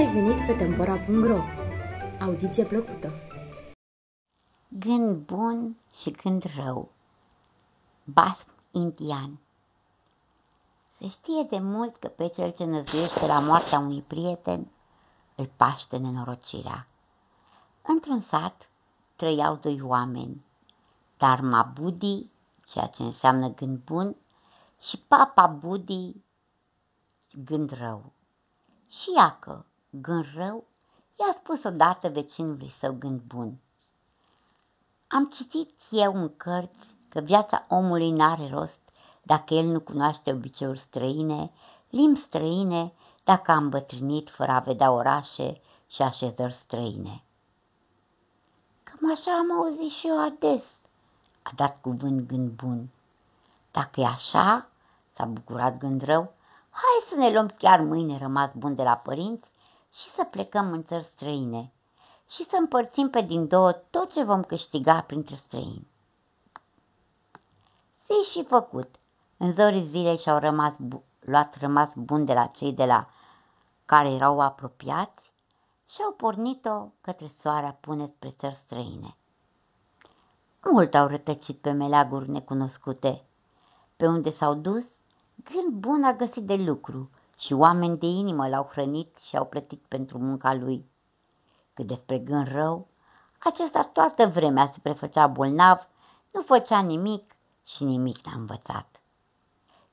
ai venit pe Tempora.ro! Audiție plăcută! Gând bun și gând rău. Basm indian. Se știe de mult că pe cel ce năzguiește la moartea unui prieten îl paște nenorocirea. Într-un sat trăiau doi oameni, Dharma Budi, ceea ce înseamnă gând bun, și Papa Budi, gând rău. Și iacă, gând rău, i-a spus odată vecinului său gând bun: am citit eu în cărți că viața omului n-are rost dacă el nu cunoaște obiceiuri străine, limbi străine, dacă a îmbătrânit fără a vedea orașe și așezări străine. Cam așa am auzit și eu ades, a dat cuvânt gând bun. Dacă e așa, s-a bucurat gând rău, hai să ne luăm chiar mâine rămas bun de la părinți și să plecăm în țări străine și să împărțim pe din două tot ce vom câștiga printre străini. S-i și făcut. În zorii zilei și-au luat rămas bun de la cei de la care erau apropiați și au pornit-o către soarea pune spre țări străine. Mult au rătăcit pe meleaguri necunoscute. Pe unde s-au dus, gând bun a găsit de lucru și oameni de inimă l-au hrănit și au plătit pentru munca lui. Cât despre gând rău, acesta toată vremea se prefăcea bolnav, nu făcea nimic și nimic n-a învățat.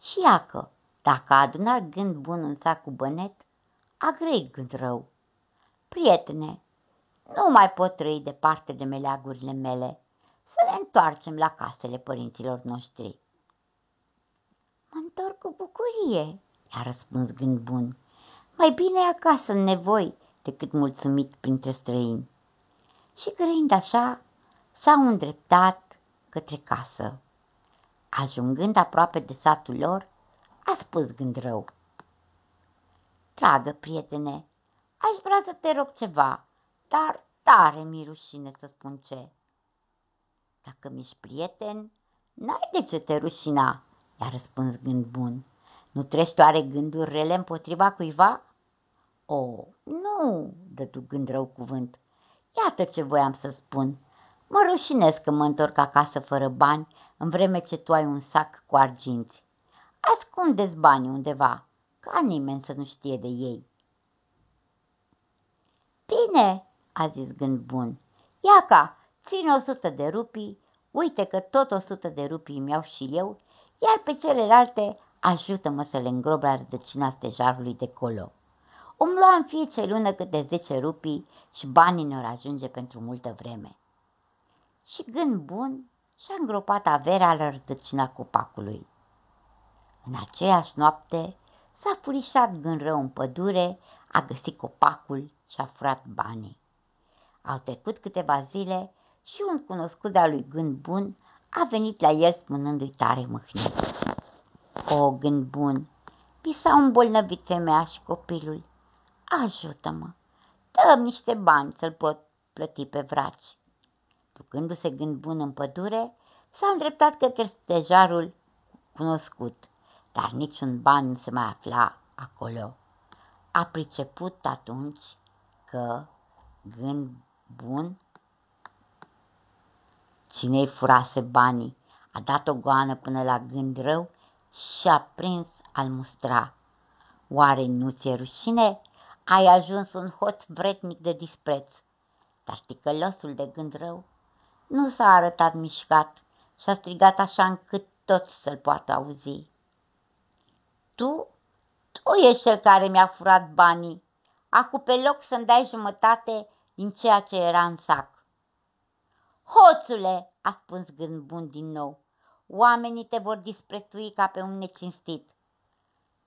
Și iacă, dacă a adunat gând bun un sac cu bănet, a grăit gând rău: prietene, nu mai pot trăi departe de meleagurile mele, să ne întoarcem la casele părinților noștri. Mă întorc cu bucurie, i-a răspuns gând bun, mai bine acasă în nevoi decât mulțumit printre străini. Și grăind așa, s-au îndreptat către casă. Ajungând aproape de satul lor, a spus gând rău: dragă prietene, aș vrea să te rog ceva, dar tare mi-e rușine să spun ce. Dacă mi-ești prieten, n-ai de ce te rușina, i-a răspuns gând bun. Nu treci doare gânduri rele împotriva cuiva? O, nu, dădu gând rău cuvânt. Iată ce voiam să spun. Mă rușinesc că mă întorc acasă fără bani, în vreme ce tu ai un sac cu arginți. Ascunde-ți banii undeva, ca nimeni să nu știe de ei. Bine, a zis gând bun, iaca, ține 100 de rupii, uite că tot 100 de rupii mi-au și eu, iar pe celelalte ajută-mă să le îngrob la rădăcina stejarului de colo. Îmi lua în fiecare lună câte 10 rupii și banii ne-or ajunge pentru multă vreme. Și gând bun și-a îngropat averea la rădăcina copacului. În aceeași noapte s-a furișat gând rău în pădure, a găsit copacul și-a furat banii. Au trecut câteva zile și un cunoscut de-a lui gând bun a venit la el spunându-i tare mâhnit: o, gând bun, mi s-au îmbolnăvit femeia și copilul. Ajută-mă, dă-mi niște bani să-l pot plăti pe vraci. Ducându-se gând bun în pădure, s-a îndreptat către stejarul cunoscut, dar niciun ban nu se mai afla acolo. A priceput atunci că gând bun, cine-i furase banii, a dat o goană până la gând rău și a prins al mustra. Oare nu ți-e rușine? Ai ajuns un hoț vretnic de dispreț. Dar ticălosul de gând rău nu s-a arătat mișcat și a strigat așa încât toți să-l poată auzi: Tu ești cel care mi-a furat banii. Acu pe loc să-mi dai jumătate din ceea ce era în sac. Hoțule, a spus gând bun din nou, oamenii te vor disprețui ca pe un necinstit.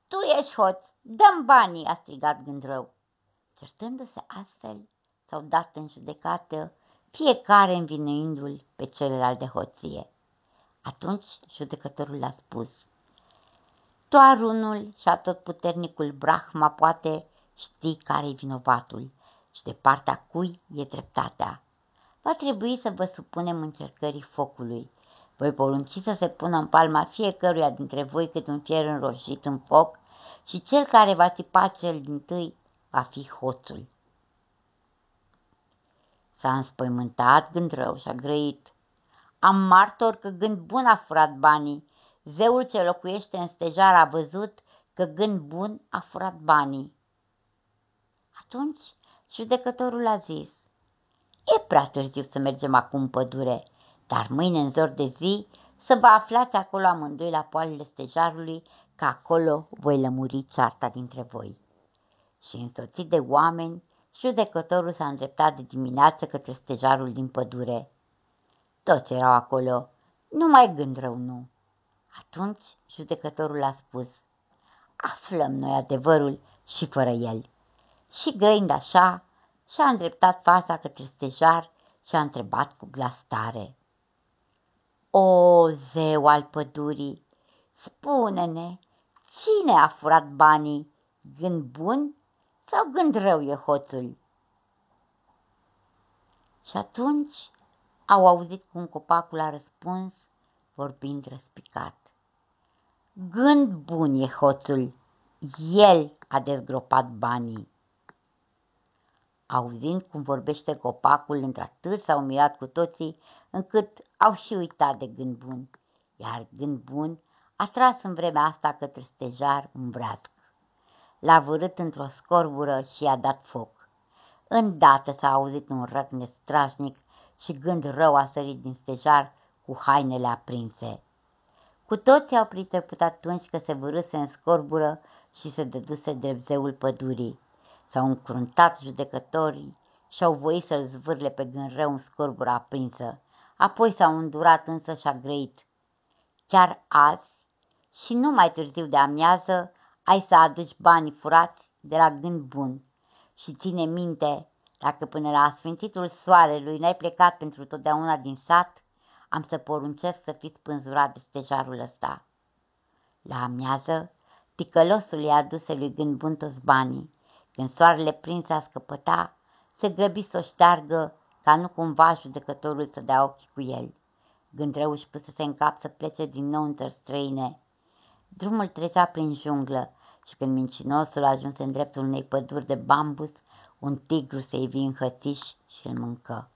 Tu ești hoț, dă-mi banii, a strigat gând rău. Certându-se astfel, s-au dat în judecată, fiecare învinuindu-l pe celălalt de hoție. Atunci judecătorul l-a spus: doar unul și atotputernicul Brahma poate ști care-i vinovatul și de partea cui e dreptatea. Va trebui să vă supunem încercării focului. Voi porunci să se pună în palma fiecăruia dintre voi cât un fier înroșit în foc și cel care va țipa cel dintâi va fi hoțul. S-a înspăimântat gând rău și a grăit. Am martor că gând bun a furat banii. Zeul ce locuiește în stejar a văzut că gând bun a furat banii. Atunci judecătorul a zis, e prea târziu să mergem acum în pădure, dar mâine în zor de zi să vă aflați acolo amândoi la poalele stejarului, că acolo voi lămuri cearta dintre voi. Și însoțit de oameni, judecătorul s-a îndreptat de dimineață către stejarul din pădure. Toți erau acolo, numai gând rău nu. Atunci judecătorul a spus, aflăm noi adevărul și fără el. Și grăind așa, și-a îndreptat fața către stejar și a întrebat cu glas tare. O, zeu al pădurii, spune-ne, cine a furat banii, gând bun sau gând rău e hoțul? Și atunci au auzit cum copacul a răspuns, vorbind răspicat. Gând bun e hoțul, el a dezgropat banii. Auzind cum vorbește copacul, într-atât s-au mirat cu toții, încât au și uitat de gând bun, iar gând bun a tras în vremea asta către stejar un vreasc. L-a vârât într-o scorbură și i-a dat foc. Îndată s-a auzit un răcnet strașnic și gând rău a sărit din stejar cu hainele aprinse. Cu toții au priceput atunci că se vârâse în scorbură și se dăduse drept zeul pădurii. S-au încruntat judecătorii și au voit să-l zvârle pe gând rău în scorbura aprinsă. Apoi s-au îndurat însă și a grăit. Chiar azi și nu mai târziu de amiază ai să aduci banii furați de la gând bun. Și ține minte, dacă până la asfințitul soarelui n-ai plecat pentru totdeauna din sat, am să poruncesc să fiți pânzurat de stejarul ăsta. La amiază, ticălosul i-a aduse lui gând bun toți banii. Când soarele prins a scăpăta, se grăbi să o șteargă ca nu cumva judecătorul să dea ochii cu el. Gând rău își pusese în cap să plece din nou într-o străine. Drumul trecea prin junglă și când mincinosul ajunse în dreptul unei păduri de bambus, un tigru se ivi în hățiș și îl mâncă.